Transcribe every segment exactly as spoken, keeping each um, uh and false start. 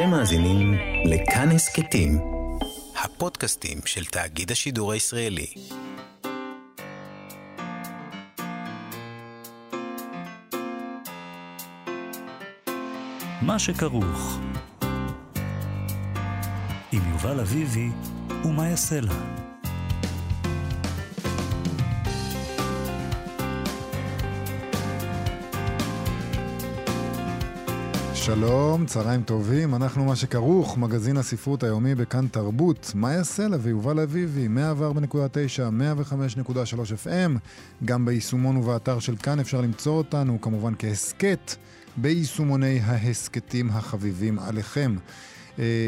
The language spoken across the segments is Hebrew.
אתם מאזינים לכאן הסכתים, הפודקאסטים של תאגיד השידור הישראלי. מה שכרוך עם יובל אביבי ומיה סלע. שלום, צהריים טובים, אנחנו מה שכרוך, מגזין הספרות היומי בכאן תרבות, מאיה סלע ויובל אביבי, מאה ארבע נקודה תשע, מאה חמש נקודה שלוש אף אם, גם ביישומון ובאתר של כאן אפשר למצוא אותנו, כמובן כהסקט, ביישומוני ההסקטים החביבים עליכם.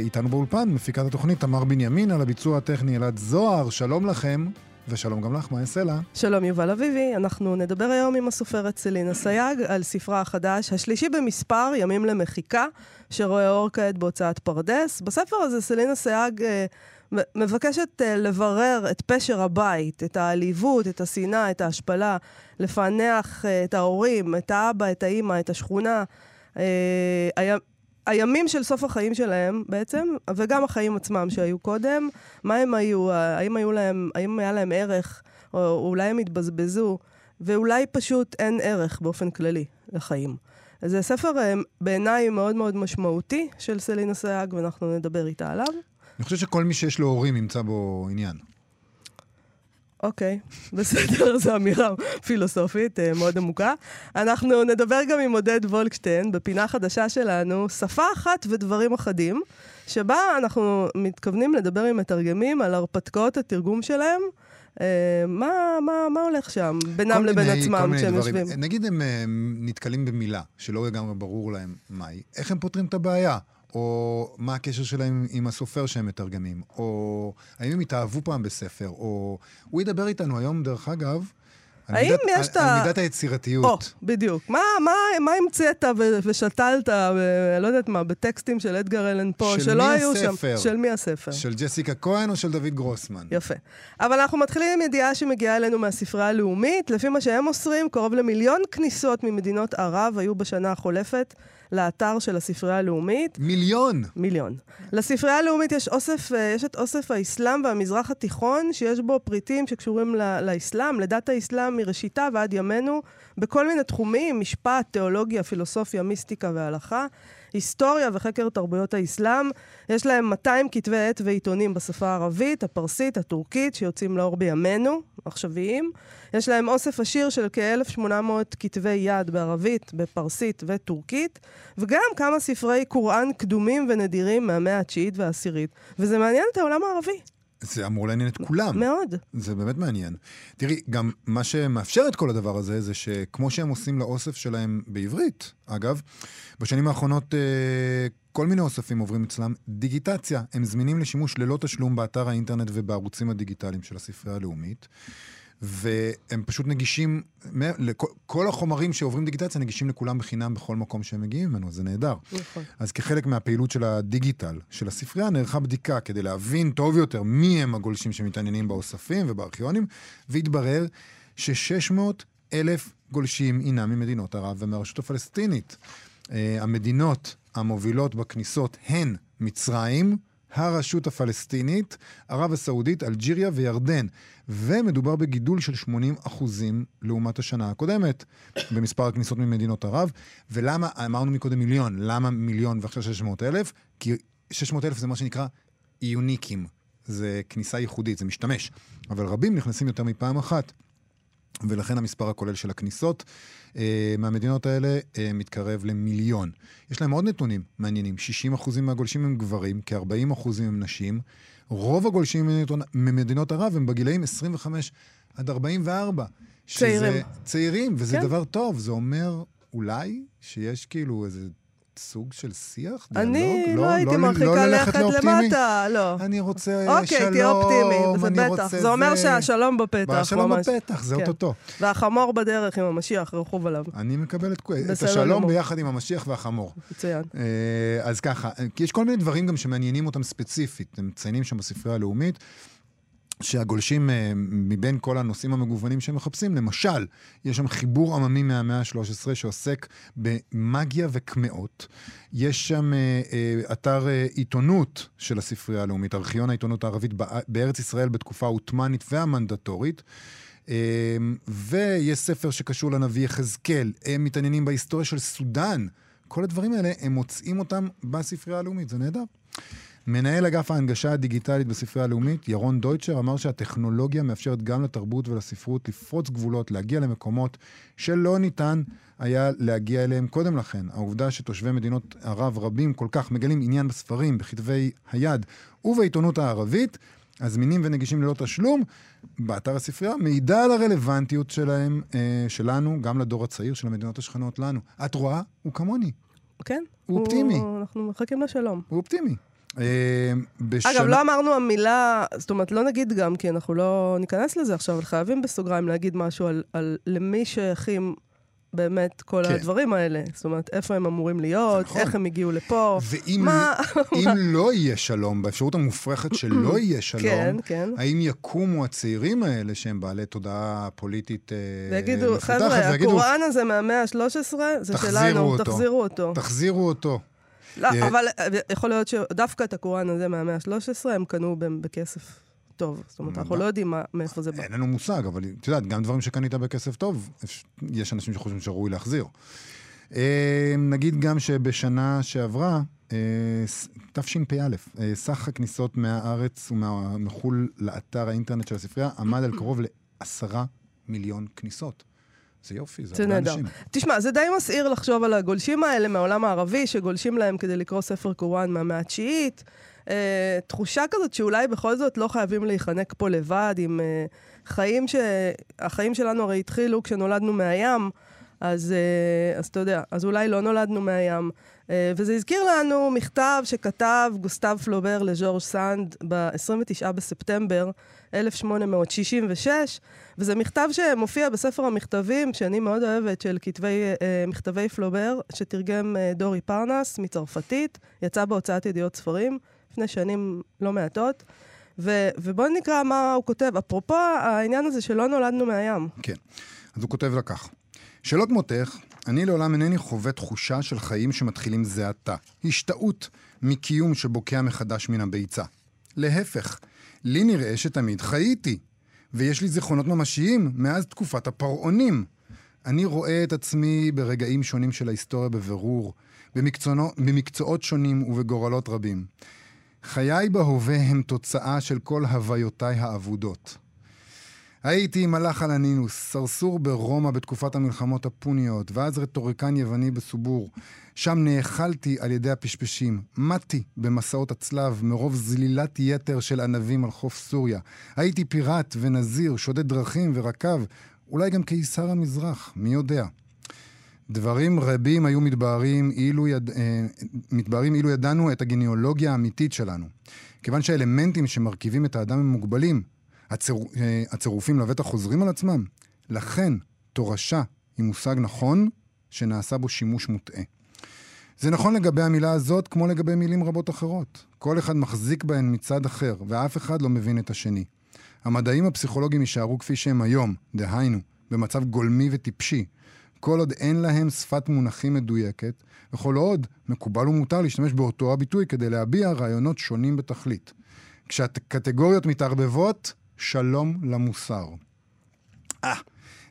איתנו באולפן, מפיקת התוכנית, תמר בנימין, על הביצוע הטכני אלעד זוהר, שלום לכם. ושלום גם לך, מאיה סלע. שלום יובל אביבי, אנחנו נדבר היום עם הסופרת סלין אסייג על ספרה החדש, השלישי במספר, ימים למחיקה, שרואה אור כעת בהוצאת פרדס. בספר הזה סלין אסייג אה, מבקשת אה, לברר את פשר הבית, את העליבות, את השנאה, את ההשפלה, לפענח אה, את ההורים, את האבא, את האמא, את השכונה, אה, היה... הימים של סוף החיים שלהם בעצם, וגם החיים עצמם שהיו קודם, מה הם היו, האם היו להם, האם היה להם ערך, או אולי הם התבזבזו, ואולי פשוט אין ערך באופן כללי לחיים. אז זה ספר בעיניי מאוד מאוד משמעותי של סלין אסייג, ואנחנו נדבר איתה עליו. אני חושב שכל מי שיש לו הורים ימצא בו עניין. אוקיי, בסדר, זו אמירה פילוסופית מאוד עמוקה. אנחנו נדבר גם עם עודד וולקשטיין בפינה חדשה שלנו, שפה אחת ודברים אחדים, שבה אנחנו מתכוונים לדבר עם מתרגמים על הרפתקאות התרגום שלהם. מה, מה, מה הולך שם בינם לבין עצמם כשהם יושבים? נגיד הם נתקלים במילה שלא לגמרי ברור להם מהי, איך הם פותרים את הבעיה? או מה הקשר שלהם עם הסופר שהם מתרגמים, או האם הם התאהבו פעם בספר, או הוא ידבר איתנו היום, דרך אגב, על מידת היצירתיות. בדיוק. מה המצאת ושתלת, לא יודעת מה, בטקסטים של אדגר אלן פה, שלא היו שם. של מי הספר? של ג'סיקה כהן או של דוד גרוסמן? יפה. אבל אנחנו מתחילים עם ידיעה שמגיעה אלינו מהספרייה הלאומית. לפי מה שהם מוסרים, קרוב למיליון כניסות ממדינות ערב היו בשנה החולפת, לאתר של הספרייה הלאומית. מיליון. מיליון. לספרייה הלאומית יש אוסף, יש את אוסף האסלאם והמזרח התיכון, שיש בו פריטים שקשורים לא, לאסלאם, לדת האסלאם מראשיתה ועד ימינו, בכל מיני תחומים, משפט, תיאולוגיה, פילוסופיה, מיסטיקה והלכה, היסטוריה וחקר תרבויות האסלאם. יש להם מאתיים כתבי עת ועיתונים בשפה הערבית, הפרסית, הטורקית, שיוצאים לאור בימינו, עכשוויים. יש להם אוסף עשיר של כ-אלף ושמונה מאות כתבי יד בערבית, בפרסית וטורקית, וגם כמה ספרי קוראן קדומים ונדירים מהמאה התשיעית והעשירית. וזה מעניין את העולם הערבי. זה אמור לעניין את כולם. מאוד. זה באמת מעניין. תראי, גם מה שמאפשר את כל הדבר הזה, זה שכמו שהם עושים לאוסף שלהם בעברית, אגב, בשנים האחרונות כל מיני אוספים עוברים אצלם דיגיטציה. הם זמינים לשימוש ללא תשלום באתר האינטרנט ובערוצים הדיגיטליים של הספרייה הלאומית, והם פשוט נגישים, כל החומרים שעוברים דיגיטציה נגישים לכולם בחינם בכל מקום שהם מגיעים ממנו, זה נהדר. נכון. אז כחלק מהפעילות של הדיגיטל, של הספרייה, נערכה בדיקה כדי להבין טוב יותר מי הם הגולשים שמתעניינים באוספים ובארכיונים, והתברר ש-שש מאות אלף גולשים אינם ממדינות ערב ומהרשות הפלסטינית. המדינות המובילות בכניסות הן מצרים, הרשות הפלסטינית, ערב הסעודית, אלג'יריה וירדן. ומדובר בגידול של שמונים אחוז לעומת השנה הקודמת, במספר הכניסות ממדינות ערב. ולמה, אמרנו מקודם מיליון, למה מיליון ועכשיו שש מאות אלף? כי שש מאות אלף זה מה שנקרא יוניקים. זה כניסה ייחודית, זה משתמש. אבל רבים נכנסים יותר מפעם אחת. ולכן המספר הכולל של הכניסות אה, מהמדינות האלה אה, מתקרב למיליון. יש להם עוד נתונים מעניינים. שישים אחוז מהגולשים הם גברים, כ-ארבעים אחוז הם נשים. רוב הגולשים ממדינות, ממדינות ערב הם בגילאים עשרים וחמש עד ארבעים וארבע. צעירים. צעירים, וזה כן. דבר טוב. זה אומר אולי שיש כאילו איזה סוג של שיח, דיאלוג. אני לא הייתי מרחיקה ללכת למטה, לא. אני רוצה שלום. אוקיי, תהיה אופטימי, זה בטח. זה אומר שהשלום בפתח. והשלום בפתח, זה אותו. והחמור בדרך עם המשיח, רכוב עליו. אני מקבל את השלום ביחד עם המשיח והחמור. מצוין. אז ככה, כי יש כל מיני דברים גם שמעניינים אותם ספציפית. הם מציינים שם בספרייה הלאומית. שהגולשים מבין כל הנושאים המגוונים שהם מחפשים, למשל, יש שם חיבור עממי מהמאה ה-שלוש עשרה שעוסק במגיה וקמאות, יש שם אתר עיתונות של הספרייה הלאומית, ארכיון העיתונות הערבית בארץ ישראל בתקופה העותמנית והמנדטורית, ויש ספר שקשור לנביא יחזקאל, הם מתעניינים בהיסטוריה של סודן, כל הדברים האלה הם מוצאים אותם בספרייה הלאומית, זה נהדר. מנהל אגף ההנגשה הדיגיטלית בספרייה הלאומית, ירון דויטשר, אמר שהטכנולוגיה מאפשרת גם לתרבות ולספרות לפרוץ גבולות, להגיע למקומות שלא ניתן היה להגיע אליהם קודם לכן. העובדה שתושבי מדינות ערב רבים כל כך מגלים עניין בספרים, בכתבי היד ובעיתונות הערבית, הזמינים ונגישים ללא תשלום, באתר הספרייה, מעידה על הרלוונטיות שלהם, שלנו, גם לדור הצעיר של המדינות השכנות לנו. את רואה? הוא כמוני. כן. הוא אופטימי. אנחנו מחכים לשלום. הוא אופטימי. אגב, לא אמרנו המילה, זאת אומרת, לא נגיד גם, כי אנחנו לא ניכנס לזה עכשיו, אבל חייבים בסוגריים להגיד משהו על למי שייכים באמת כל הדברים האלה. זאת אומרת, איפה הם אמורים להיות, איך הם הגיעו לפה. ואם לא יהיה שלום, באפשרות המופרכת שלא יהיה שלום, האם יקומו הצעירים האלה שהם בעלי תודעה פוליטית מפותחת? חבר'ה, הקוראן הזה מהמאה ה-שלוש עשרה, זה שלנו, תחזירו אותו. תחזירו אותו. לא, אבל יכול להיות שדווקא את הקוראן הזה מהמאה ה-שלוש עשרה הם קנו בכסף טוב. זאת אומרת, אנחנו לא יודעים מאיפה זה בא. אין לנו מושג, אבל את יודעת, גם דברים שקנית בכסף טוב, יש אנשים שחושבים שראוי להחזיר. נגיד גם שבשנה שעברה, תשפ"א, סך הכניסות מהארץ ומחול לאתר האינטרנט של הספרייה, עמד על קרוב לעשרה מיליון כניסות. זה יופי, זה הרבה אנשים. תשמע, זה די מסעיר לחשוב על הגולשים האלה מהעולם הערבי, שגולשים להם כדי לקרוא ספר קוראן מהמאה התשיעית. אה, תחושה כזאת שאולי בכל זאת לא חייבים להיחנק פה לבד, עם אה, חיים ש... החיים שלנו הרי התחילו כשנולדנו מהים, אז, אה, אז אתה יודע, אז אולי לא נולדנו מהים. אה, וזה הזכיר לנו מכתב שכתב גוסטב פלובר לז'ורז' סנד ב-עשרים ותשעה בספטמבר, אלף שמונה מאות שישים ושש, וזה מכתב שמופיע בספר המכתבים, שאני מאוד אוהבת, של כתבי, אה, מכתבי פלובר, שתרגם אה, דורי פרנס מצרפתית, יצא בהוצאת ידיעות ספרים, לפני שנים לא מעטות, ו, ובוא נקרא מה הוא כותב, אפרופו העניין הזה שלא נולדנו מהים. כן, אז הוא כותב לכך. שלא תמותך, אני לעולם אינני חווה תחושה של חיים שמתחילים זעתה, השתאות מקיום שבוקע מחדש מן הביצה. להפך, לי נראה שתמיד חייתי, ויש לי זיכרונות ממשיים מאז תקופת הפרעונים. אני רואה את עצמי ברגעים שונים של ההיסטוריה בבירור, במקצועות שונים ובגורלות רבים. חיי בהווה הם תוצאה של כל הוויותיי האבודות. הייתי מלאך על הנינוס, סרסור ברומא בתקופת המלחמות הפוניות, ואז רטוריקן יווני בסובור. שם נאכלתי על ידי הפשפשים, מתי במסעות הצלב מרוב זלילת יתר של ענבים על חוף סוריה. הייתי פיראט ונזיר, שודד דרכים ורקב, אולי גם קיסר המזרח, מי יודע. דברים רבים היו מתבהרים אילו, יד... מתבהרים אילו ידענו את הגניאולוגיה האמיתית שלנו. כיוון שהאלמנטים שמרכיבים את האדם הם מוגבלים, הציר... הצירופים לבטח חוזרים על עצמם. לכן, תורשה היא מושג נכון שנעשה בו שימוש מוטעה. זה נכון לגבי המילה הזאת כמו לגבי מילים רבות אחרות. כל אחד מחזיק בהן מצד אחר, ואף אחד לא מבין את השני. המדעים הפסיכולוגיים יישארו כפי שהם היום, דהיינו, במצב גולמי וטיפשי. כל עוד אין להם שפת מונחים מדויקת, וכל עוד מקובל ומותר להשתמש באותו הביטוי כדי להביע רעיונות שונים בתכלית. כשהקטגוריות מתערבבות, שלום למוסר. אה,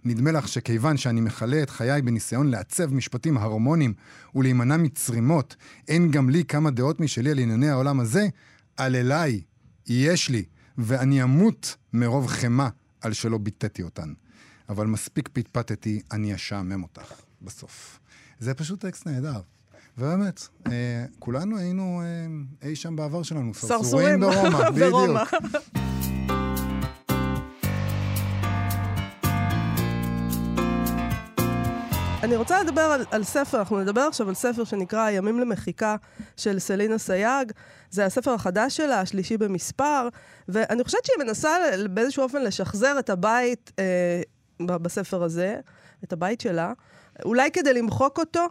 נדמה לך שכיוון שאני מחלה את חיי בניסיון לעצב משפטים הרמונים ולהימנע מצרימות, אין גם לי כמה דעות משלי על ענייני העולם הזה, על אליי, יש לי, ואני אמות מרוב חמה על שלא ביטאתי אותן. אבל מספיק פטפטתי, אני אשעמם אותך בסוף. זה פשוט טקסט נהדר. ובאמת, אה, כולנו היינו אה, אי שם בעבר שלנו, סרסורים ברומא, בדיוק. אני רוצה לדבר על, על ספר, אנחנו נדבר עכשיו על ספר שנקרא ימים למחיקה של סלין אסייג, זה הספר החדש שלה, השלישי במספר, ואני חושבת שהיא מנסה באיזשהו אופן לשחזר את הבית אה, בספר הזה, את הבית שלה, אולי כדי למחוק אותו,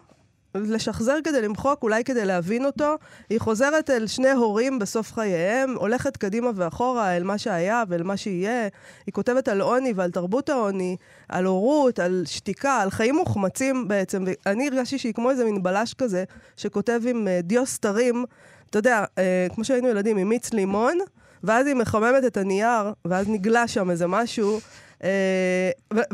לשחזר כדי למחוק, אולי כדי להבין אותו. היא חוזרת אל שני הורים בסוף חייהם, הולכת קדימה ואחורה אל מה שהיה ואל מה שיהיה. היא כותבת על עוני ועל תרבות העוני, על הורות, על שתיקה, על חיים מוחמצים בעצם. ואני הרגשתי שהיא כמו איזה מין בלש כזה, שכותב עם דיוס סתרים, אתה יודע, כמו שהיינו ילדים, עם מיץ לימון, ואז היא מחממת את הנייר, ואז נגלה שם איזה משהו,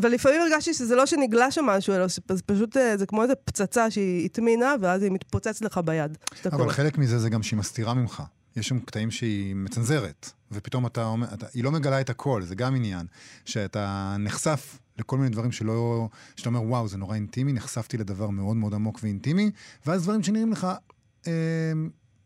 ולפעמים הרגשתי שזה לא שנגלה שם משהו, אלא פשוט זה כמו איזה פצצה שהיא התמינה, ואז היא מתפוצץ לך ביד. אבל חלק מזה זה גם שהיא מסתירה ממך. יש שם קטעים שהיא מצנזרת, ופתאום אתה אומר, היא לא מגלה את הכל, זה גם עניין, שאתה נחשף לכל מיני דברים שלא, שאתה אומר, וואו, זה נורא אינטימי, נחשפתי לדבר מאוד מאוד עמוק ואינטימי, ואז דברים שנראים לך,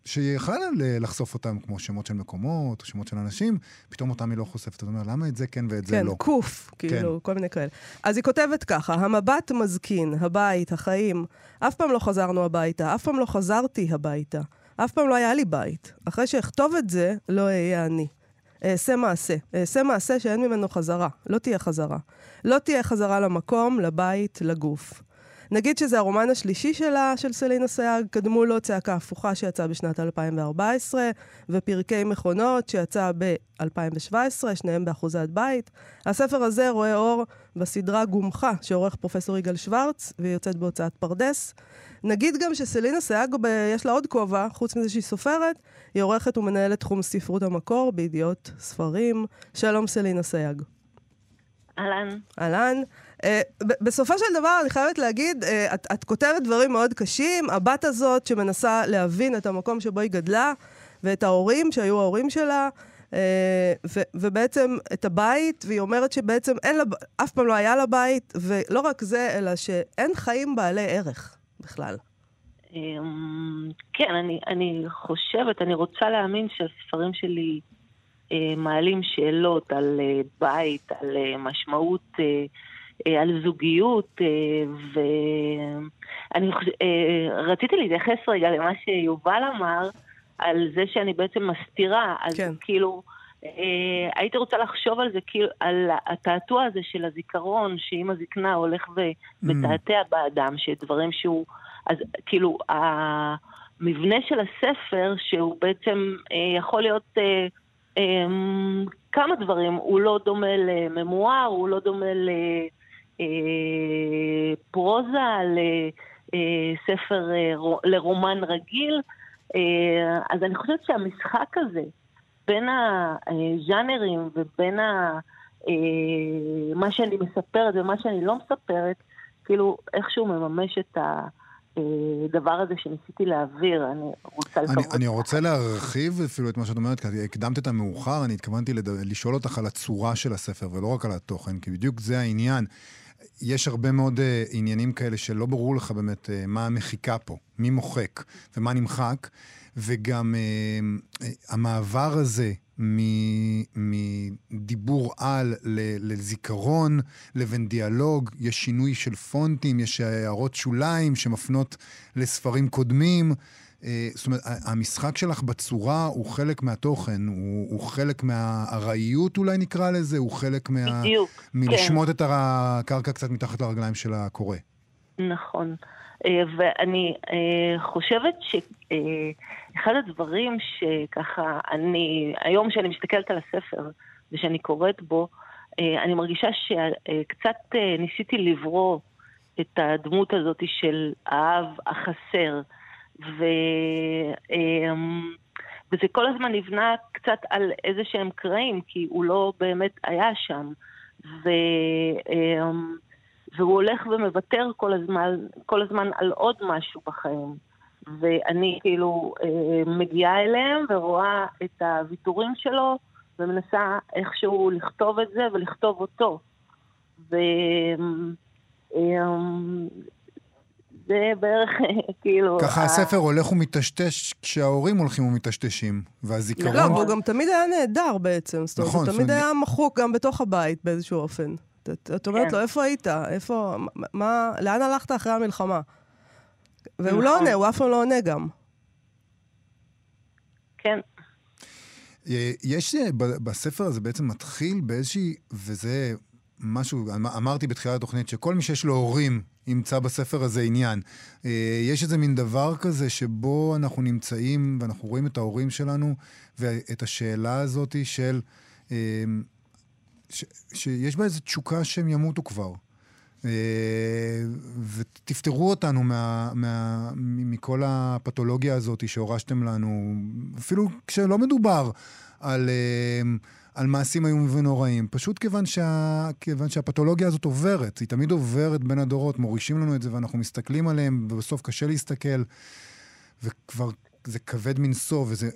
שיכלה לחשוף אותם, כמו שמות של מקומות, או שמות של אנשים, פתאום אותם היא לא חושפת. אתה אומר, למה את זה כן ואת זה לא? כן, קוף, כאילו, כל מיני כאלה. אז היא כותבת ככה, המבט מזקין, הבית, החיים, אף פעם לא חזרנו הביתה, אף פעם לא חזרתי הביתה, אף פעם לא היה לי בית. אחרי שאכתוב את זה, לא היה אני. אעשה מעשה. אעשה מעשה שאין ממנו חזרה. לא תהיה חזרה. לא תהיה חזרה למקום, לבית, לגוף. נגיד שזה הרומן השלישי שלה, של סלין אסייג, קדמו לו צעקה הפוכה שיצא בשנת אלפיים וארבע עשרה, ופרקי מכונות שיצא ב-אלפיים שבע עשרה, שניהם באחוזת בית. הספר הזה רואה אור בסדרה גומחה, שעורך פרופסור יגאל שוורץ, והיא יוצאת בהוצאת פרדס. נגיד גם שסלין אסייג, יש לה עוד כובע, חוץ מזה שהיא סופרת, היא עורכת ומנהלת תחום ספרות המקור, בידיעות ספרים. שלום סלין אסייג. אלן. אלן. Uh, ب- בסופו של דבר אני חייבת להגיד, uh, את, את כותבת דברים מאוד קשים, הבת הזאת שמנסה להבין את המקום שבו היא גדלה, ואת ההורים שהיו ההורים שלה, uh, ו- ובעצם את הבית, והיא אומרת שבעצם אין לה, אף פעם לא היה לה בית, ולא רק זה, אלא שאין חיים בעלי ערך בכלל. Um, כן, אני, אני חושבת, אני רוצה להאמין שהספרים שלי uh, מעלים שאלות על uh, בית, על uh, משמעות... Uh, על זוגיות, ואני רציתי להתייחס רגע למה שיובל אמר, על זה שאני בעצם מסתירה, אז כאילו, הייתי רוצה לחשוב על זה, על התעתוע הזה של הזיכרון, שאם הזקנה הולך ומתעתע באדם, שדברים שהוא, אז כאילו, המבנה של הספר, שהוא בעצם יכול להיות... כמה דברים, הוא לא דומה לממואר, הוא לא דומה ל... פרוזה, לספר, לרומן רגיל. אז אני חושבת שהמשחק הזה בין הז'אנרים ובין מה שאני מספרת ומה שאני לא מספרת, כאילו איכשהו מממש את הדבר הזה שניסיתי להעביר. אני רוצה לקרוא. אני רוצה להרחיב אפילו את מה שאת אומרת, כי הקדמת את המאוחר, אני התכוונתי לשאול אותך על הצורה של הספר ולא רק על התוכן, כי בדיוק זה העניין. יש הרבה מאוד uh, עניינים כאלה שלא ברור לך באמת uh, מה המחיקה פה, מי מוחק ומה נמחק, וגם uh, uh, המעבר הזה מדיבור על לזיכרון, לבין דיאלוג, יש שינוי של פונטים, יש הערות שוליים שמפנות לספרים קודמים, uh, זאת אומרת, המשחק שלך בצורה הוא חלק מהתוכן, הוא, הוא חלק מהארעיות אולי נקרא לזה, הוא חלק מה... בדיוק, מלשמות כן. את הקרקע קצת מתחת לרגליים של הקורא. נכון, ואני חושבת שאחד הדברים שככה אני, היום שאני מסתכלת על הספר ושאני קוראת בו, אני מרגישה שקצת ניסיתי לברוא את הדמות הזאת של האב החסר, ו... וזה כל הזמן נבנה קצת על איזה שהם קרעים, כי הוא לא באמת היה שם, ו... והוא הולך ומוותר כל הזמן, כל הזמן על עוד משהו בחיים. ואני כאילו מגיעה אליהם ורואה את הוויתורים שלו, ומנסה איכשהו לכתוב את זה ולכתוב אותו. ו... זה בערך כאילו... ככה הספר הולך ומתשטש כשההורים הולכים ומתשטשים, והזיכרון... לא, הוא גם תמיד היה נהדר בעצם, זאת אומרת, הוא תמיד היה מחוק גם בתוך הבית באיזשהו אופן. את אומרת לו, איפה היית? איפה... מה... לאן הלכת אחרי המלחמה? והוא לא עונה, הוא אף פעם לא עונה גם. כן. יש... בספר הזה בעצם מתחיל באיזושהי... וזה... משהו, אמרתי בתחילת התוכנית שכל מי שיש לו הורים ימצא בספר הזה עניין. יש איזה מין דבר כזה שבו אנחנו נמצאים ואנחנו רואים את ההורים שלנו ואת השאלה הזאת של ש, שיש בה איזו תשוקה שהם ימותו כבר. ותפטרו אותנו מה, מה, מכל הפתולוגיה הזאת שהורשתם לנו, אפילו כשלא מדובר על, על מעשים איומים ונוראים, פשוט כיוון שה, כיוון שהפתולוגיה הזאת עוברת, היא תמיד עוברת בין הדורות, מורישים לנו את זה ואנחנו מסתכלים עליהם, ובסוף קשה להסתכל, וכבר זה כבד מנסו, וזה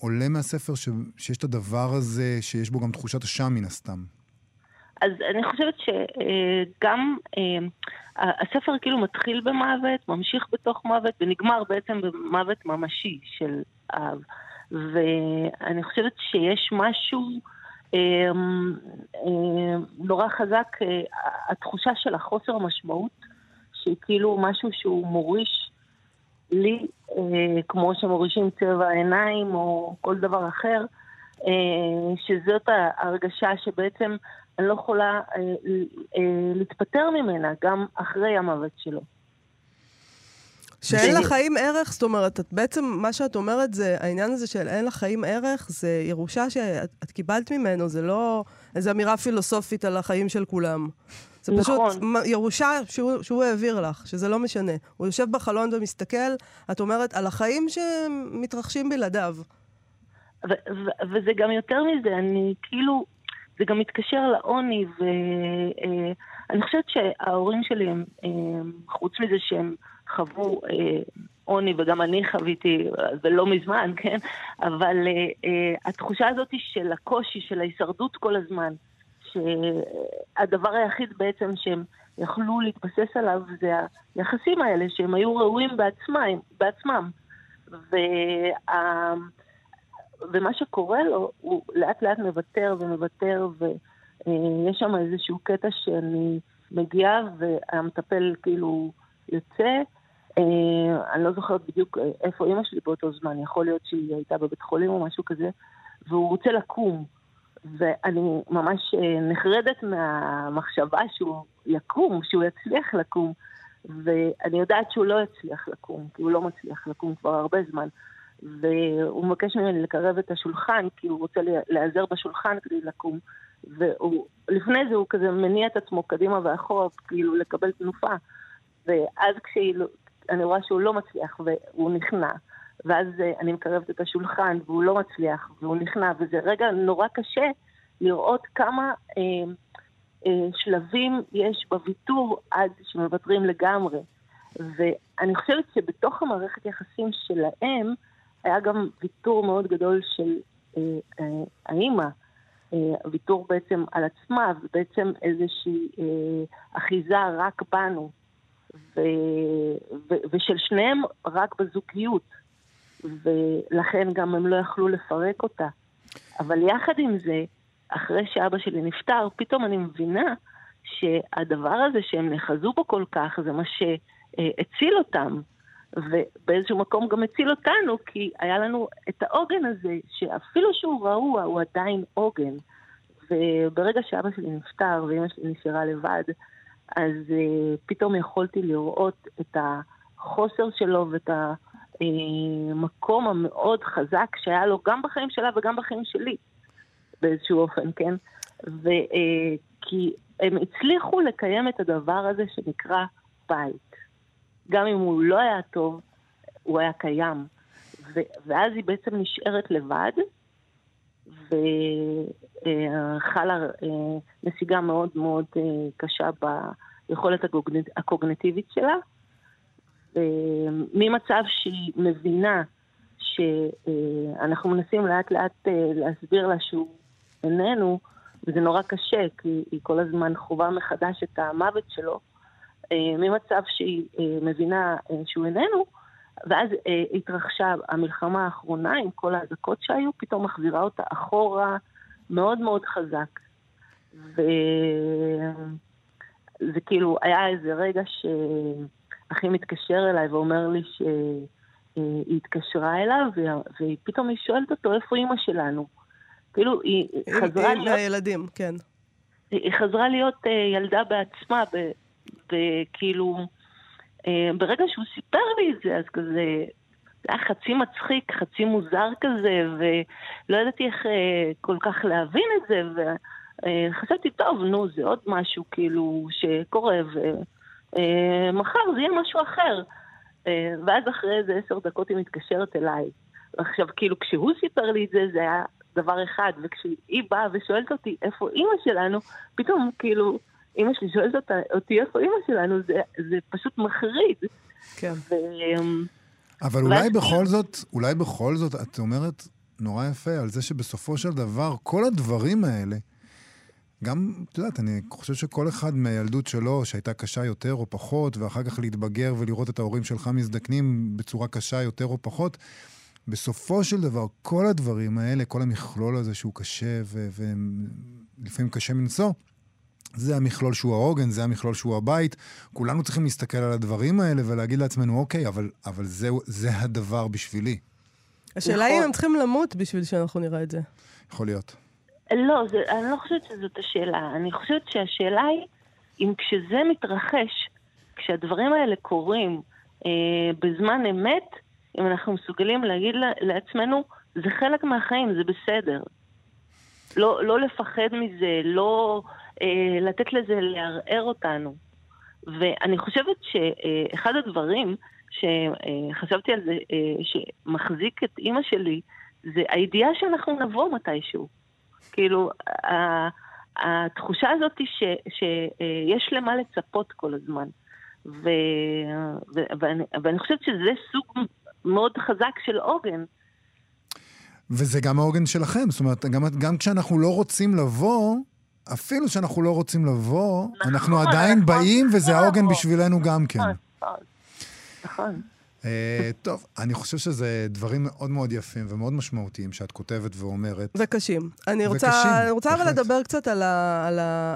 עולה מהספר ש, שיש את הדבר הזה, שיש בו גם תחושת השם מן הסתם. אז אני חושבת שגם הספר כאילו מתחיל במוות, ממשיך בתוך מוות, ונגמר בעצם במוות ממשי של אב. ואני חושבת שיש משהו נורא חזק, התחושה של החוסר המשמעות, שכאילו משהו שהוא מוריש לי, כמו שמורישים צבע עיניים או כל דבר אחר, שזאת ההרגשה שבעצם אני לא יכולה אה, אה, להתפטר ממנה, גם אחרי המוות שלו. שאין ו... לחיים ערך, זאת אומרת, את בעצם, מה שאת אומרת, זה, העניין הזה של אין לחיים ערך, זה ירושה שאת את קיבלת ממנו, זה לא איזו אמירה פילוסופית על החיים של כולם. זה נכון. פשוט ירושה שהוא, שהוא העביר לך, שזה לא משנה. הוא יושב בחלון ומסתכל, את אומרת, על החיים שמתרחשים בלעדיו. ו- ו- וזה גם יותר מזה, אני כאילו... זה גם מתקשר לעוני, ואני חושבת שההורים שלי, חוץ מזה שהם חוו עוני, וגם אני חוויתי, זה לא מזמן, כן? אבל התחושה הזאת של הקושי, של ההישרדות כל הזמן, שהדבר היחיד בעצם שהם יכלו להתבסס עליו, זה היחסים האלה, שהם היו ראויים בעצמם. וה... ומה שקורה לו, הוא לאט לאט מבטר ומבטר, ויש שם איזשהו קטע שאני מגיעה, והמטפל כאילו יוצא. אני לא זוכרת בדיוק איפה אמא שלי באותו זמן, יכול להיות שהיא הייתה בבית חולים או משהו כזה, והוא רוצה לקום. ואני ממש נחרדת מהמחשבה שהוא יקום, שהוא יצליח לקום, ואני יודעת שהוא לא יצליח לקום, כי הוא לא מצליח לקום כבר הרבה זמן. והוא מבקש ממני לקרב את השולחן, כי הוא רוצה להיעזר בשולחן כדי לקום, ולפני זה הוא כזה מניע את עצמו קדימה ואחורה, כאילו לקבל תנופה, ואז כשאני רואה שהוא לא מצליח, והוא נכנע, ואז אני מקרבת את השולחן, והוא לא מצליח, והוא נכנע, וזה רגע נורא קשה לראות כמה אה, אה, שלבים יש בוויתור עד שמוותרים לגמרי, ואני חושבת שבתוך המערכת יחסים שלהם, היה גם ויתור מאוד גדול של אה, אה, האימא, אה, ויתור בעצם על עצמה, ובעצם איזושהי אה, אחיזה רק בנו, ו, ו, ושל שניהם רק בזוגיות, ולכן גם הם לא יכלו לפרק אותה. אבל יחד עם זה, אחרי שאבא שלי נפטר, פתאום אני מבינה שהדבר הזה שהם נחזו בו כל כך, זה מה שהציל אותם, ובאיזשהו מקום גם הציל אותנו, כי היה לנו את העוגן הזה, שאפילו שהוא רעוע, הוא עדיין עוגן. וברגע שאבא שלי נפטר, ואמא שלי נשארה לבד, אז uh, פתאום יכולתי לראות את החוסר שלו, ואת המקום המאוד חזק שהיה לו, גם בחיים שלה וגם בחיים שלי, באיזשהו אופן, כן? וכי uh, הם הצליחו לקיים את הדבר הזה שנקרא בית. גם אם הוא לא היה טוב, הוא היה קיים. ואז היא בעצם נשארת לבד, וחלה נסיגה מאוד מאוד קשה ביכולת הקוגניטיבית שלה, ממצב שהיא מבינה שאנחנו מנסים לאט לאט להסביר לה שהוא איננו, וזה נורא קשה, כי היא כל הזמן חובה מחדש את המוות שלו, ממצב שהיא מבינה שהוא איננו, ואז התרחשה המלחמה האחרונה עם כל ההזקות שהיו, פתאום מחזירה אותה אחורה מאוד מאוד חזק. וזה כאילו, היה איזה רגע שאחי מתקשר אליי ואומר לי שהיא התקשרה אליו, והיא פתאום שואלת אותו איפה אימא שלנו. כאילו, היא חזרה... עם הילדים, כן. היא חזרה להיות ילדה בעצמה, וכאילו, ברגע שהוא סיפר לי את זה, אז כזה, היה חצי מצחיק, חצי מוזר כזה, ולא ידעתי איך כל כך להבין את זה, וחשבתי, טוב, נו, זה עוד משהו כאילו שקורה, ומחר זה יהיה משהו אחר. ואז אחרי איזה עשר דקות היא מתקשרת אליי. עכשיו, כאילו, כשהוא סיפר לי את זה, זה היה דבר אחד, וכשהיא באה ושואלת אותי איפה אימא שלנו, פתאום, כאילו, אימא שלי שואלת אותה, אותי איפה אימא שלנו, זה, זה פשוט מחריד. כן. ו... אבל אולי בכל זאת, אולי בכל זאת, את אומרת נורא יפה על זה שבסופו של דבר, כל הדברים האלה, גם, את יודעת, אני חושב שכל אחד מהילדות שלו, שהייתה קשה יותר או פחות, ואחר כך להתבגר ולראות את ההורים שלך מזדקנים בצורה קשה יותר או פחות, בסופו של דבר, כל הדברים האלה, כל המכלול הזה שהוא קשה, ולפעמים קשה מנסו, זה המכלול שהוא העוגן, זה המכלול שהוא הבית. כולנו צריכים להסתכל על הדברים האלה ולהגיד לעצמנו, אוקיי, אבל, אבל זה, זה הדבר בשבילי. השאלה היא אם הם צריכים למות בשביל שאנחנו נראה את זה. יכול להיות. לא, זה, אני לא חושבת שזאת השאלה. אני חושבת שהשאלה היא, אם כשזה מתרחש, כשהדברים האלה קורים אה, בזמן אמת, אם אנחנו מסוגלים להגיד לעצמנו, זה חלק מהחיים, זה בסדר. לא, לא לפחד מזה, לא אה, לתת לזה לערער אותנו. ואני חושבת שאחד הדברים שחשבתי על זה, אה, שמחזיק את אמא שלי, זה הידיעה שאנחנו נבוא מתישהו. כאילו, ה- התחושה הזאת ש, שיש למה לצפות כל הזמן. ו, ו, ואני, ואני חושבת שזה סוג מאוד חזק של עוגן. וזה גם העוגן שלכם, זאת אומרת, גם, גם כשאנחנו לא רוצים לבוא, אפילו שאנחנו לא רוצים לבוא, נכון, אנחנו עדיין נכון, באים, נכון, וזה העוגן נכון. בשבילנו גם כן. נכון, נכון. טוב, אני חושב שזה דברים מאוד מאוד יפים ומאוד משמעותיים שאת כותבת ואומרת. וקשים. אני רוצה אבל לדבר קצת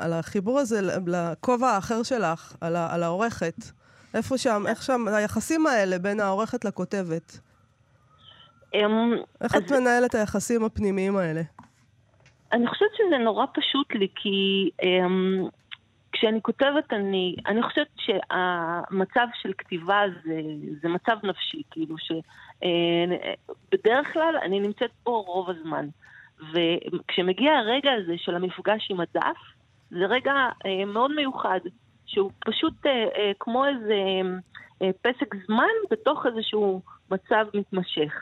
על החיבור הזה, לכובע האחר שלך, על העורכת. איפה שם, איך שם, היחסים האלה בין העורכת לכותבת. איך את מנהלת היחסים הפנימיים האלה? אני חושבת שזה נורא פשוט לי, כי כשאני כותבת, אני, אני חושבת שהמצב של כתיבה זה, זה מצב נפשי, כאילו שבדרך כלל אני נמצאת פה רוב הזמן. וכשמגיע הרגע הזה של המפגש עם הדף, זה רגע מאוד מיוחד, שהוא פשוט כמו איזה פסק זמן בתוך איזשהו מצב מתמשך.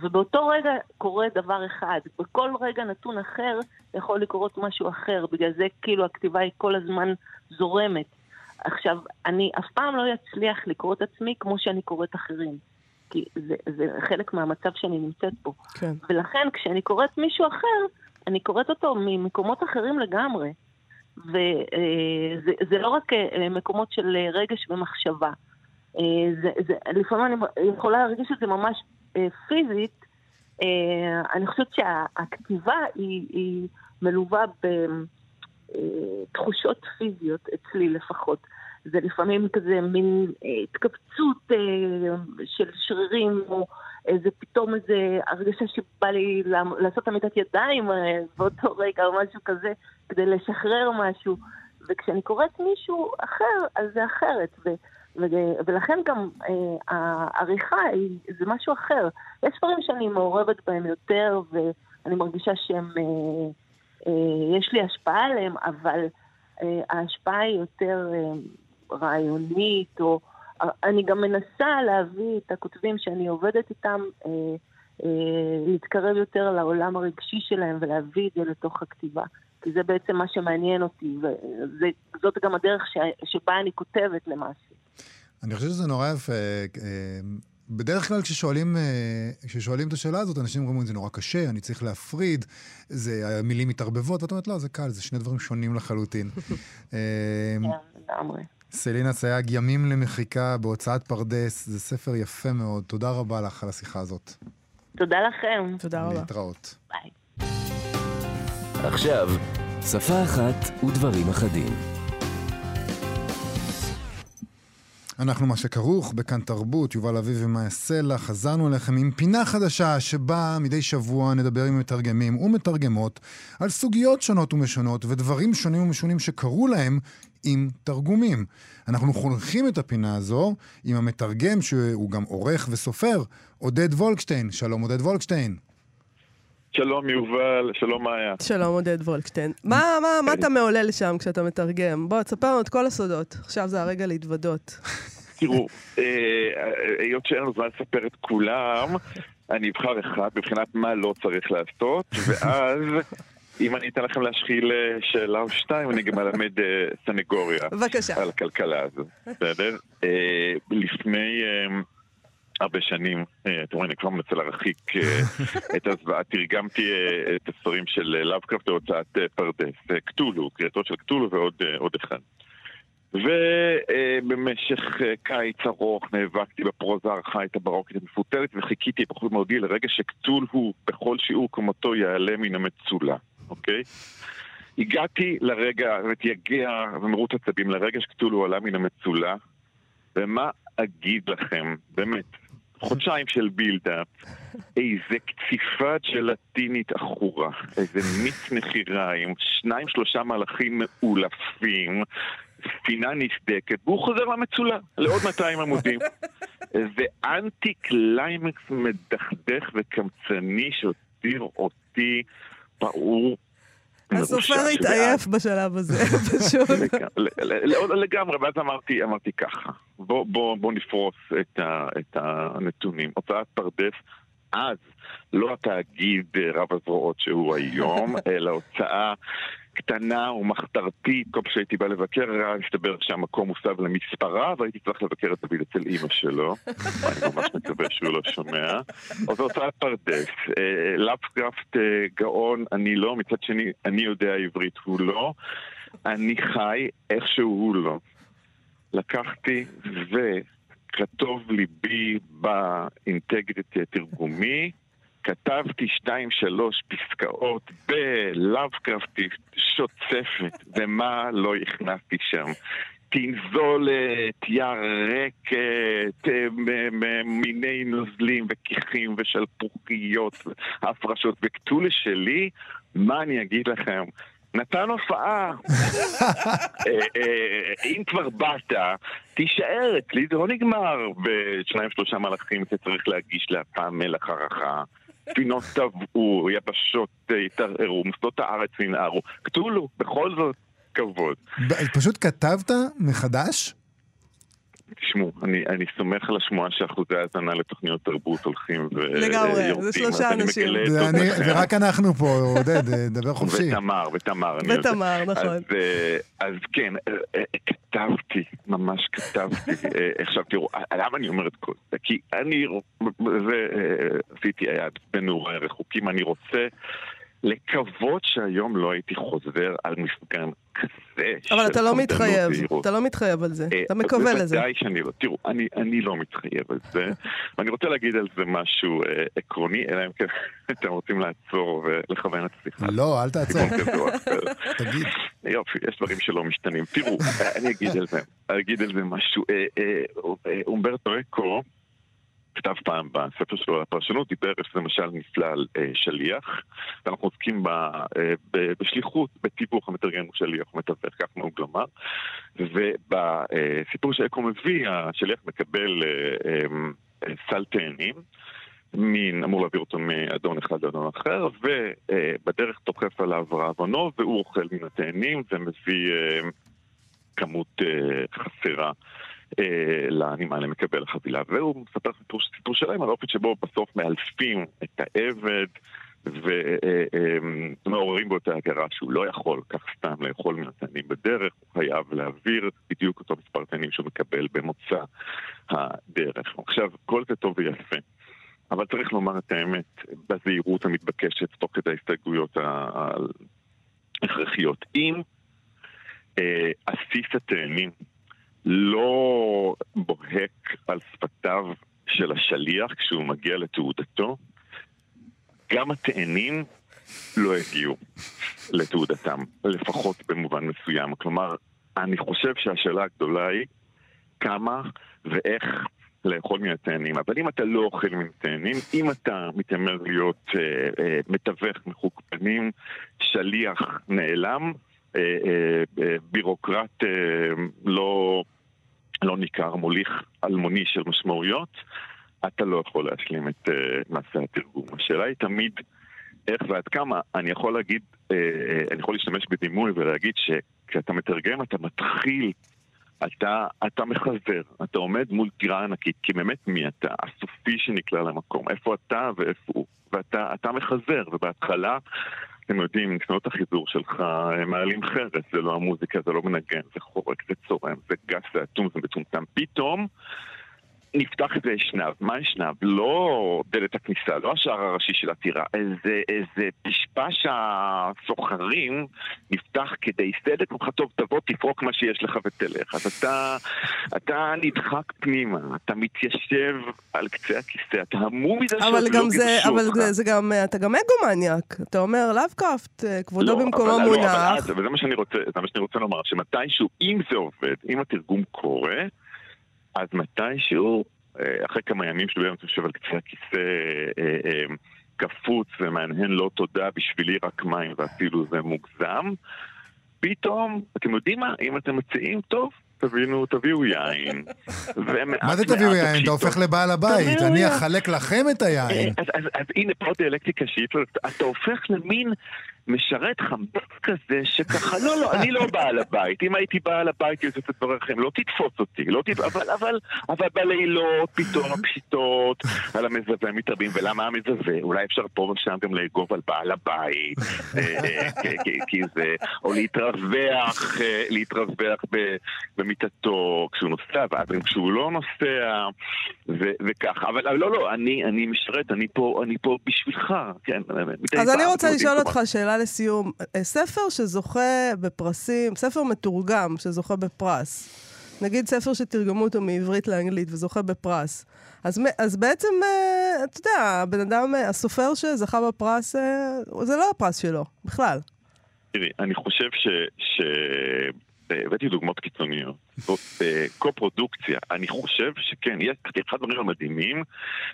ובאותו רגע קורה דבר אחד, בכל רגע נתון אחר יכול לקרות משהו אחר, בגלל זה כאילו הכתיבה היא כל הזמן זורמת. עכשיו, אני אף פעם לא יצליח לקרוא את עצמי כמו שאני קוראת אחרים, כי זה, זה חלק מהמצב שאני נמצאת בו. כן. ולכן כשאני קוראת מישהו אחר, אני קוראת אותו ממקומות אחרים לגמרי, וזה זה לא רק מקומות של רגש ומחשבה. זה, זה, לפעמים אני יכולה להרגיש את זה ממש פיזית. אני חושבת שהכתיבה היא, היא מלווה בתחושות פיזיות, אצלי לפחות. זה לפעמים כזה מין התקפצות של שרירים, או איזה פתאום איזה הרגשה שבא לי לעשות עמידת ידיים באותו רגע, או משהו כזה, כדי לשחרר משהו. וכשאני קוראת מישהו אחר, אז זה אחרת. ו... ולכן גם אה, העריכה היא, זה משהו אחר. יש דברים שאני מעורבת בהם יותר, ואני מרגישה שהם, אה, אה, יש לי השפעה עליהם, אבל אה, ההשפעה היא יותר אה, רעיונית, או אה, אני גם מנסה להביא את הכותבים שאני עובדת איתם, אה, אה, להתקרב יותר לעולם הרגשי שלהם, ולהביא את זה לתוך הכתיבה. כי זה בעצם מה שמעניין אותי, וזאת גם הדרך ש, שבה אני כותבת למעשה. אני חושב שזה נורא יפה. בדרך כלל כששואלים, כששואלים את השאלה הזאת, אנשים אומרים, זה נורא קשה, אני צריך להפריד, זה, המילים מתערבבות, ואת אומרת, לא, זה קל, זה שני דברים שונים לחלוטין. סלין אסייג, ימים למחיקה בהוצאת פרדס, זה ספר יפה מאוד. תודה רבה לך על השיחה הזאת. תודה לכם. תודה רבה. להתראות. ביי. עכשיו, שפה אחת ודברים אחדים. אנחנו מה שכרוך בכאן תרבות, יובל אביבי ומיה סלע, חזרנו אליכם עם פינה חדשה שבה מדי שבוע נדבר עם מתרגמים ומתרגמות על סוגיות שונות ומשונות ודברים שונים ומשונים שקרו להם עם תרגומים. אנחנו חונכים את הפינה הזו עם המתרגם שהוא גם עורך וסופר, עודד וולקשטיין. שלום עודד וולקשטיין. שלום יובל, שלום מאיה. שלום עודד וולקשטיין. מה, מה, מה אתה מעולה לשם כשאתה מתרגם? בוא, תספר לנו את כל הסודות. עכשיו זה הרגע להתוודות. תראו, היות שאין לנו זמן לספר את כולם, אני אבחר אחד בבחינת מה לא צריך לעשות, ואז אם אני אתן לכם להשחיל שאלה או שתיים, אני גם אלמד סנגוריה. בבקשה. על הכלכלה הזו. בסדר? לפני הרבה שנים, אתם רואים, אני כבר מנסה להרחיק את הזוועה, תרגמתי את הספרים של לאבקראפט להוצאת פרדס, קטולו, קריאתו של קטולו ועוד אחד. ובמשך קיץ ארוך נאבקתי בפרוזה ארכאית הברוקית המפותרת, וחיכיתי בחוץ מעודי לרגע שקטולו בכל שיעור כמותו יעלה מן המצולה, אוקיי? הגעתי לרגע, ותייגע ומרות עצבים, לרגע שקטולו עלה מן המצולה, ומה אגיד לכם, באמת, חודשיים של בילדה, איזה קציפה ג'לטינית אחורה, איזה מיץ נחיריים, שניים שלושה מהלכים מאולפים, פינה נסדקת, והוא חוזר למצולה, לעוד מאתיים עמודים. זה אנטי קליימקס מדחדך וקמצני שהותיר אותי פעור. הסופר התעייף בשלב הזה, פשוט. לגמרי, ואז אמרתי ככה, בואו נפרוס את הנתונים. הוצאת פרדס, אז לא התאגיד רב הזרועות שהוא היום, אלא הוצאה קטנה ומחתרתית. כל שהייתי בא לבקר, הסתבר שהמקום הוסב למספרה, והייתי צריך לבקר את דוד אצל אימא שלו. אני ממש מקווה שהוא לא שומע. אז הוצאת פרדס. לאבקראפט גאון, אני לא. מצד שני, אני יודע עברית, הוא לא. אני חי איכשהו הוא לא. לקחתי ו... כתוב ליבי באינטגריטי התרגומי, כתבתי שתיים שלוש פסקאות בלאבקראפטית שוצפת, ומה לא הכנסתי שם? תנזולת, ירקת, מיני נוזלים וכיחים ושלפוחיות, הפרשות בקטולה שלי, מה אני אגיד לכם? נתן הופעה. אם כבר באת, תישאר, אצלי זה לא נגמר בשניים שלושה מלאכים שצריך להגיש להפעם מלח הרחה. פינות טבעו, יבשות התערערו, מוסדות הארץ ננערו. קטולו, בכל זאת, כבוד. פשוט כתבת מחדש? תשמעו, אני, אני סומך על השמועה שאחוזי ההזנה לתוכניות תרבות הולכים ויורדים. לגמרי, זה שלושה אנשים. זה, אני, זה רק אנחנו פה, עודד, דבר חופשי. ותמר, ותמר. ותמר, נכון. אז, אז כן, כתבתי, ממש כתבתי. עכשיו תראו, למה אני אומר את כל זה? כי אני, זה עשיתי היד בנורי רחוקים, אני רוצה לקוות שהיום לא הייתי חוזר על מפגן כזה. אבל אתה לא מתחייב, אתה לא מתחייב על זה, אתה מקווה לזה. בוודאי שאני לא, תראו, אני לא מתחייב על זה, ואני רוצה להגיד על זה משהו עקרוני, אלא אם כן אתם רוצים לעצור ולכוון את השיחה. לא, אל תעצור. תגיד. יופי, יש דברים שלא משתנים. תראו, אני אגיד על זה, אני אגיד על זה משהו. אומברטו אקו, כתב פעם בספר שלו על הפרשנות, דיבר למשל נפלא על שליח, ואנחנו עוסקים בשליחות, בתיווך המתרגם הוא שליח, הוא מתווך, כך נהוג לומר, ובסיפור שאקו מביא, השליח מקבל סל תאנים, מין אמור להעביר אותו מאדון אחד לאדון אחר, ובדרך תוקף עליו רעבונו, והוא אוכל מן התאנים, ומביא כמות חסרה. לנמעלה מקבל החבילה, והוא מספר סיפור שלהם על אופן שבו בסוף מאלפים את העבד ומעוררים בו את ההגרה שהוא לא יכול כך סתם לאכול מן התאנים בדרך, הוא חייב להעביר בדיוק אותו מספר תאנים שהוא מקבל במוצא הדרך. עכשיו, כל זה טוב ויפה, אבל צריך לומר את האמת בזהירות המתבקשת תוך כדי ההסתייגויות ההכרחיות. אם עסיס התאנים לא בוהק על שפתיו של השליח כשהוא מגיע לתעודתו, גם התאנים לא הגיעו לתעודתם, לפחות במובן מסוים. כלומר, אני חושב שהשאלה הגדולה היא כמה ואיך לאכול מן התאנים. אבל אם אתה לא אוכל מן התאנים, אם אתה מתיימר להיות אה, אה, מתווך מחוק פנים, שליח נעלם, אה, אה, אה, בירוקרט אה, לא, לא ניכר, מוליך אלמוני של משמעויות, אתה לא יכול להשלים את אה, מסע התרגום. השאלה היא תמיד איך ועד כמה. אני יכול להגיד, אה, אה, אני יכול להשתמש בדימוי ולהגיד שכשאתה מתרגם אתה מתחיל, אתה, אתה מחזר, אתה עומד מול טירה ענקית, כי באמת מי אתה, הסופי שנקלע למקום, איפה אתה ואיפה הוא, ואתה אתה מחזר, ובהתחלה, אתם יודעים, נשמעות החיזור שלך, מעלים חרס, זה לא המוזיקה, זה לא מנגן, זה חורק, זה צורם, זה גס, זה אטום, זה מצומצם, פתאום נפתח איזה אשנב, מה אשנב? לא דלת הכניסה, לא השער הראשי של הטירה, איזה, איזה פשפש הסוחרים נפתח כדי סדק, לך טוב, תבוא, תפרוק מה שיש לך ותלך. אז אתה, אתה נדחק פנימה, אתה מתיישב על קצה הכיסא, אתה המום מזה שעוד לא גירשו אותך. אבל זה גם, אתה גם אגומניאק, אתה אומר, לאבקאפט, כבודו במקומו מונח. וזה מה שאני רוצה לומר, שמתישהו, אם זה עובד, אם התרגום קורה, אז מתישהו, אחרי כמה ימים שבהם אתה יושב על קצה הכיסא קפוץ ומענהן לא תודה, בשבילי רק מים, ואפילו זה מוגזם, פתאום, אתם יודעים מה, אם אתם מציעים, טוב, תבינו, תביאו יין. מה זה תביאו יין? אתה הופך לבעל הבית, אני אחלק לכם את היין. אז הנה פה דיאלקטיקה שיט, אתה הופך למין משרת חמבק כזה שככה, לא, לא, אני לא בעל הבית. אם הייתי בעל הבית, יוצא את דבריכם, לא תתפוס אותי, לא תתפוס, אבל, אבל, אבל בלילות, פתאום הפשיטות, על המזווה מתרבים, ולמה המזווה? אולי אפשר פה ושם גם להגוב על בעל הבית, כי זה, או להתרווח, להתרווח במיטתו כשהוא נוסע, ואז כשהוא לא נוסע, וכך. אבל לא, לא, אני, אני משרת, אני פה, אני פה בשבילך, כן. אז אני רוצה לשאול אותך שאלה לסיום, ספר שזוכה בפרסים, ספר מתורגם שזוכה בפרס, נגיד ספר שתרגמו אותו מעברית לאנגלית וזוכה בפרס, אז, אז בעצם, אתה יודע, הבן אדם, הסופר שזכה בפרס, זה לא הפרס שלו, בכלל. תראי, אני חושב ש... ש... הבאתי דוגמאות קיצוניות, קופרודוקציה, אני חושב שכן, יש אחד דברים מדהימים,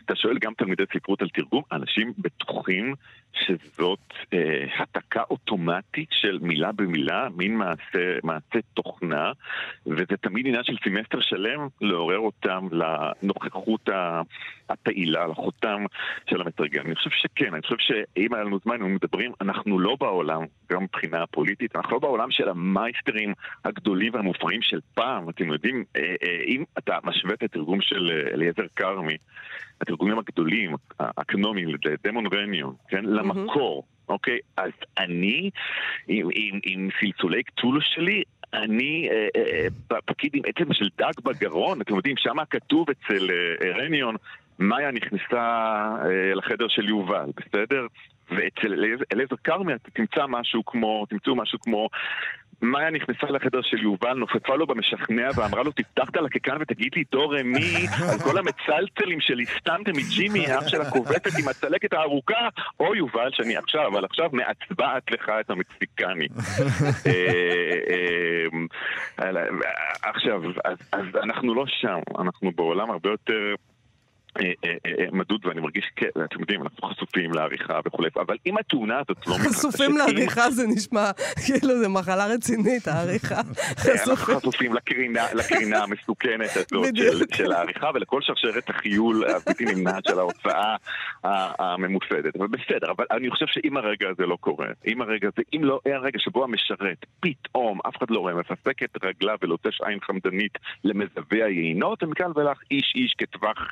אתה שואל גם תלמידי ספרות על תרגום, אנשים בטוחים שזאת התקה אוטומטית של מילה במילה, מין מעשה תוכנה, וזה תמיד עניין של סמסטר שלם לעורר אותם לנוכחות הפעילה, לחותם של המתרגם. אני חושב שכן, אני חושב שאם היה לנו זמן, אנחנו מדברים, אנחנו לא בעולם, גם מבחינה הפוליטית, אנחנו לא בעולם של המייסטרים הגדולים והמופרעים של פעם. אתם יודעים, אם אתה משווה את התרגום של אליעזר קרמי, התרגומים הגדולים, האקנומים, דמון רניון, כן? למקור, אוקיי? אז אני, עם, עם, עם סלצולי קטולו שלי, אני אה, אה, פקיד עם עצם של דג בגרון, אתם יודעים, שמה כתוב אצל אה, רניון, מאיה נכנסה אה, לחדר של יובל, בסדר? ואצל אליעזר קרמי, תמצא משהו כמו, תמצאו משהו כמו, מאיה נכנסה לחדר של יובל, נופפה לו במשכנע ואמרה לו, תפתחת על הקקן ותגיד לי דור מי, על כל המצלצלים שלי סתמתם מג'ימי, אף של הכובטת עם הצלקת הארוכה, או יובל שאני עכשיו, אבל עכשיו מעצבעת לך את המצפיקני. עכשיו, אז אנחנו לא שם, אנחנו בעולם הרבה יותר מדוד, ואני מרגיש, אתם יודעים, אנחנו חשופים לעריכה וכולי, אבל אם התאונה הזאת לא... חשופים לעריכה זה נשמע, כאילו זה מחלה רצינית, העריכה. אנחנו חשופים לקרינה המסוכנת הזאת של העריכה, ולכל שרשרת החיול הבלתי נמנעת של ההוצאה הממוסדת. אבל בסדר, אבל אני חושב שאם הרגע הזה לא קורה, אם הרגע הזה, אם לא היה הרגע שבו המשרת, פתאום, אף אחד לא רואה, מפסקת רגלה ולוטש עין חמדנית למזווה היינות, ומכאן ולך איש איש כטווח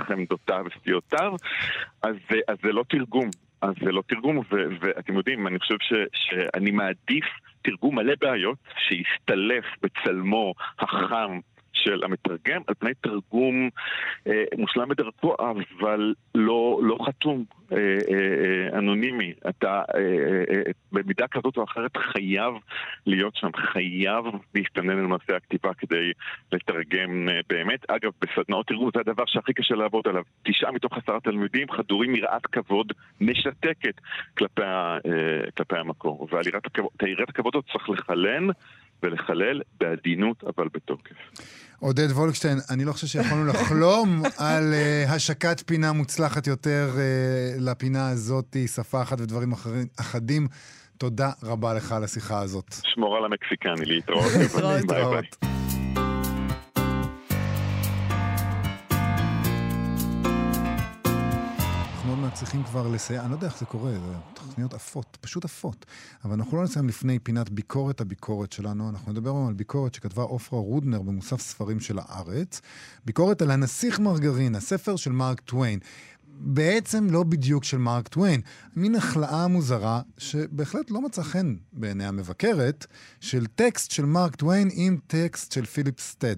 חמדותיו וסטיותיו, אז, אז זה לא תרגום. אז זה לא תרגום, ו, ואתם יודעים, אני חושב ש, שאני מעדיף תרגום מלא בעיות שיסתלף בצלמו החם של המתרגם, על פני תרגום אה, מושלם בדרכו, אבל לא, לא חתום, אה, אה, אנונימי. אתה אה, אה, במידה כזאת או אחרת חייב להיות שם, חייב להסתנן למעשה הכתיבה כדי לתרגם אה, באמת. אגב, בסדנאות תרגום זה הדבר שהכי קשה לעבוד עליו. תשעה מתוך עשרה תלמידים חדורים יראת כבוד משתקת כלפי, אה, כלפי המקור. ועל יראת הכבוד, את היראת הכבוד עוד צריך לחלן, ולחלל בעדינות אבל בתוקף. עודד וולקשטיין, אני לא חושב שיכולנו לחלום על uh, השקת פינה מוצלחת יותר uh, לפינה הזאת, שפה אחת ודברים אחרים, אחדים. תודה רבה לך על השיחה הזאת. שמור על המקסיקני, להתראות. להתראות. ביי ביי. צריכים כבר לסיים, אני לא יודע איך זה קורה, זה תוכניות עפות, פשוט עפות, אבל אנחנו לא נסיים לפני פינת ביקורת הביקורת שלנו, אנחנו נדבר היום על ביקורת שכתבה עופרה רודנר במוסף ספרים של הארץ, ביקורת על הנסיך מרגרינה, הספר של מרק טוויין, בעצם לא בדיוק של מרק טוויין, מין החלאה מוזרה שבהחלט לא מצא חן בעיני המבקרת, של טקסט של מרק טוויין עם טקסט של פיליפ סטד.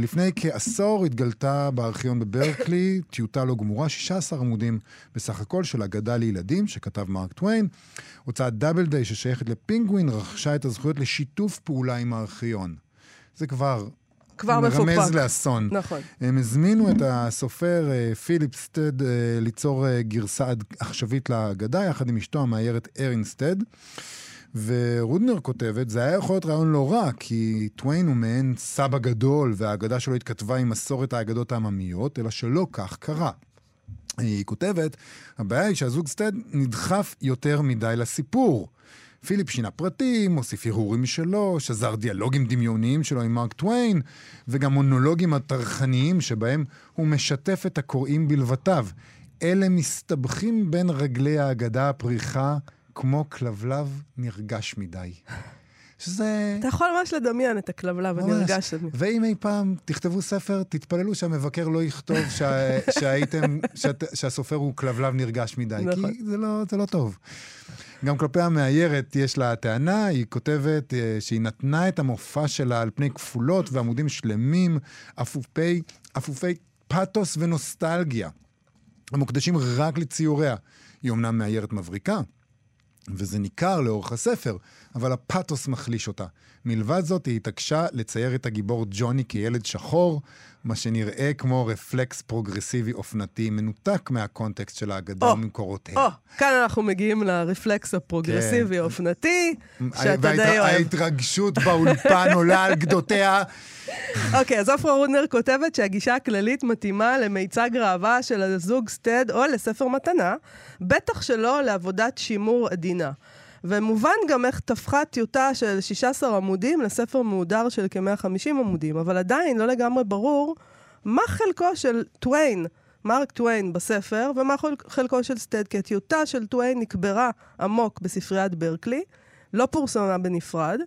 לפני כעשור התגלתה בארכיון בברקלי טיוטה לא גמורה, שישה עשר עמודים בסך הכל של אגדה לילדים שכתב מרק טוויין. הוצאת דאבל דיי ששייכת לפינגווין רכשה את הזכויות לשיתוף פעולה עם הארכיון. זה כבר... כבר מפוקפק. מרמז לאסון. נכון. הם הזמינו את הסופר פיליפ סטד ליצור גרסה עכשווית לאגדה, יחד עם אשתו המאיירת ארין סטד. ורודנר כותבת, זה היה יכול להיות רעיון לא רע, כי טוויין הוא מעין סבא גדול, והאגדה שלו התכתבה עם מסורת האגדות העממיות, אלא שלא כך קרה. היא כותבת, הבעיה היא שהזוג סטד נדחף יותר מדי לסיפור. פיליפ שינה פרטים, מוסיף הרהורים שלו, שזר דיאלוגים דמיוניים שלו עם מרק טוויין, וגם מונולוגים הטרחניים שבהם הוא משתף את הקוראים בלבטיו. אלה מסתבכים בין רגלי האגדה הפריחה, כמו כלבלב נרגש מדי. שזה... אתה יכול ממש לדמיין את הכלבלב הנרגש. ואם אי פעם תכתבו ספר, תתפללו שהמבקר לא יכתוב שהייתם, שהסופר הוא כלבלב נרגש מדי, כי זה לא טוב. גם כלפי המאיירת יש לה טענה, היא כותבת שהיא נתנה את המופע שלה על פני כפולות ועמודים שלמים, אפופי, אפופי פאטוס ונוסטלגיה, המוקדשים רק לציוריה. היא אומנם מאיירת מבריקה, וזה ניכר לאורך הספר, אבל הפאטוס מחליש אותה. מלבד זאת היא התעקשה לצייר את הגיבור ג'וני כילד שחור, מה שנראה כמו רפלקס פרוגרסיבי אופנתי, מנותק מהקונטקסט של האגדה ומקורותיה. או, כאן אנחנו מגיעים לרפלקס הפרוגרסיבי אופנתי, שאתה די אוהב. ההתרגשות באולפן עולה על גדותיה. אוקיי, אז עופרה רודנר כותבת שהגישה הכללית מתאימה למיצג ראווה של הזוג סטד או לספר מתנה, בטח שלא לעבודת שימור עדינה. ומובן גם איך תפחה טיוטה של שישה עשר עמודים לספר מהודר של כ-מאה וחמישים עמודים, אבל עדיין לא לגמרי ברור מה חלקו של טוויין, מרק טוויין בספר, ומה חלקו של סטד, כי הטיוטה של טוויין נקברה עמוק בספריית ברקלי, לא פורסמה בנפרד,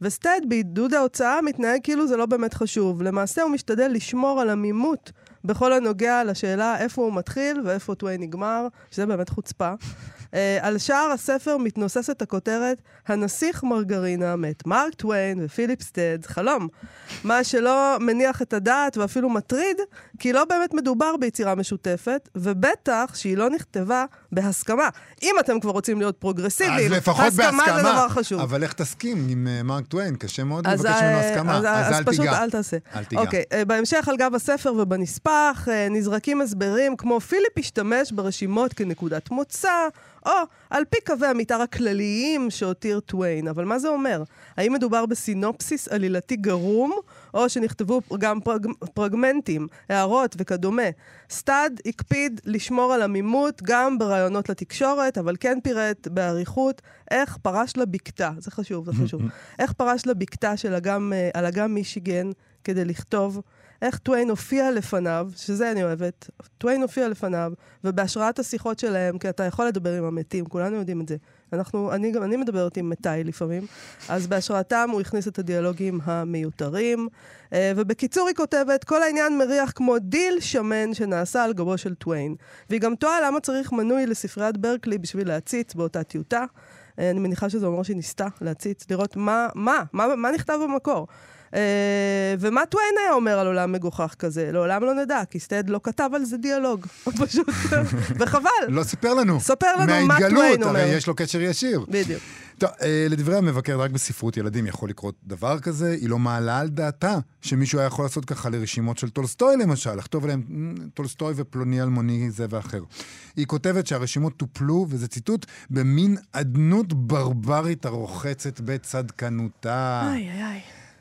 וסטד בעידוד ההוצאה מתנהג כאילו זה לא באמת חשוב. למעשה הוא משתדל לשמור על עמימות בכל הנוגע לשאלה איפה הוא מתחיל ואיפה טוויין נגמר, שזה באמת חוצפה. על שער הספר מתנוססת הכותרת הנסיך מרגרינה מת מרק טוויין ופיליפ סטד חלום, מה שלא מניח את הדעת ואפילו מטריד, כי לא באמת מדובר ביצירה משותפת, ובטח שהיא לא נכתבה בהסכמה. אם אתם כבר רוצים להיות פרוגרסיביים, הסכמה זה דבר חשוב. אבל איך תסכים עם מרק טוויין? קשה מאוד לבקש ממנו הסכמה, אז, אז, אז אל פשוט תיגע. אל תעשה. אל תיגע. אוקיי, בהמשך על גב הספר ובנספח נזרקים הסברים כמו פיליפ השתמש ברשימות כנקודת מוצא, או על פי קווי המתאר הכלליים שהותיר טוויין. אבל מה זה אומר? האם מדובר בסינופסיס עלילתי גרום, או שנכתבו גם פרג... פרגמנטים, הערות וכדומה? סטד הקפיד לשמור על עמימות גם ברעיונות לתקשורת, אבל כן פירט בעריכות איך פרש לבקתה, זה חשוב, זה חשוב, איך פרש לבקתה של אגם, על אגם מישיגן כדי לכתוב, איך טוויין הופיע לפניו, שזה אני אוהבת, טוויין הופיע לפניו, ובהשראת השיחות שלהם, כי אתה יכול לדבר עם המתים, כולנו יודעים את זה. אנחנו, אני, אני מדברת עם מתי לפעמים, אז בהשראתם הוא הכניס את הדיאלוגים המיותרים, ובקיצור היא כותבת, כל העניין מריח כמו דיל שמן שנעשה על גבו של טוויין, והיא גם תוהה למה צריך מנוי לספריית ברקלי בשביל להציץ באותה טיוטה, אני מניחה שזה אומר שהיא ניסתה להציץ, לראות מה, מה, מה, מה נכתב במקור, Uh, ומה טוויין היה אומר על עולם מגוחך כזה? לעולם לא נדע, כי סטד לא כתב על זה דיאלוג, פשוט, וחבל. לא סיפר לנו. ספר לנו מה טוויין אומר. מההתגלות, הרי יש לו קשר ישיר. בדיוק. טוב, לדברי המבקר, רק בספרות ילדים יכול לקרות דבר כזה, היא לא מעלה על דעתה שמישהו היה יכול לעשות ככה לרשימות של טולסטוי למשל, לכתוב עליהם טולסטוי ופלוני אלמוני זה ואחר. היא כותבת שהרשימות טופלו, וזה ציטוט, במין עדנות ברברית הרוחצת בצדקנותה. איי איי איי.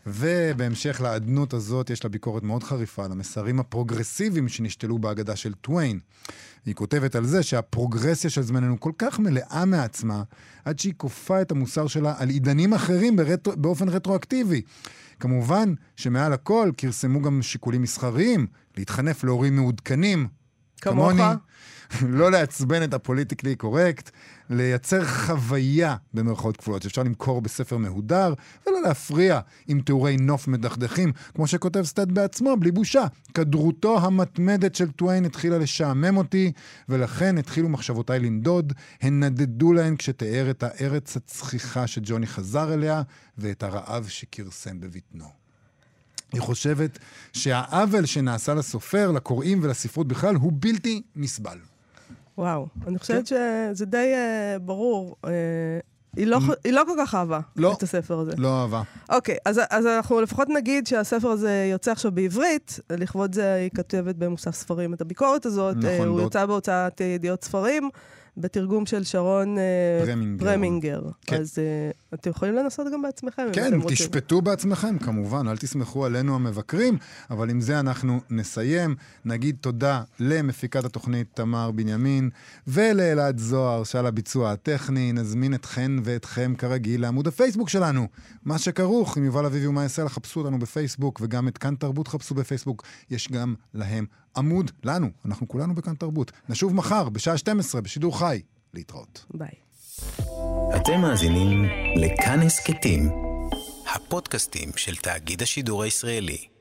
ובהמשך לעדנות הזאת יש לה ביקורת מאוד חריפה על המסרים הפרוגרסיביים שנשתלו בהגדה של טוויין. היא כותבת על זה שהפרוגרסיה של זמננו כל כך מלאה מעצמה, עד שהיא כופה את המוסר שלה על עידנים אחרים ברטר... באופן רטרואקטיבי. כמובן שמעל הכל קרסמו גם שיקולים מסחריים, להתחנף להורים מעודכנים, כמוני, לא לעצבן את הפוליטיקלי קורקט, לייצר חוויה במרכאות כפולות, שאפשר למכור בספר מהודר, ולא להפריע עם תיאורי נוף מדחדחים, כמו שכותב סטד בעצמו, בלי בושה. כדרותו המתמדת של טוויין התחילה לשעמם אותי, ולכן התחילו מחשבותיי לנדוד, הן נדדו להן כשתיאר את הארץ הצחיחה שג'וני חזר אליה, ואת הרעב שכרסם בבטנו. היא חושבת שהעוול שנעשה לסופר, לקוראים ולספרות בכלל, הוא בלתי נסבל. וואו, אני חושבת שזה די ברור. היא לא כל כך אהבה את הספר הזה. לא אהבה. אוקיי, אז אנחנו לפחות נגיד שהספר הזה יוצא עכשיו בעברית, לכבוד זה היא כתבת במוסף ספרים את הביקורת הזאת, הוא יוצא בהוצאת ידיעות ספרים, בתרגום של שרון פרמינגר. אז אתם יכולים לנסות גם בעצמכם. כן, תשפטו בעצמכם, כמובן. אל תסמכו עלינו המבקרים, אבל עם זה אנחנו נסיים. נגיד תודה למפיקת התוכנית תמר בנימין, ולאלעד זוהר שעל הביצוע הטכני. נזמין אתכן ואתכם כרגיל לעמוד הפייסבוק שלנו. מה שכרוך, אם יובל אביבי ומיה סלע, חפשו אותנו בפייסבוק, וגם את כאן תרבות חפשו בפייסבוק. יש גם להם עמוד לנו, אנחנו כולנו בכאן תרבות. נשוב מחר בשעה שתים עשרה בשידור חי. להתראות. ביי. אתם מאזינים לכאן הסקטים, הפודקאסטים של תאגיד השידור הישראלי.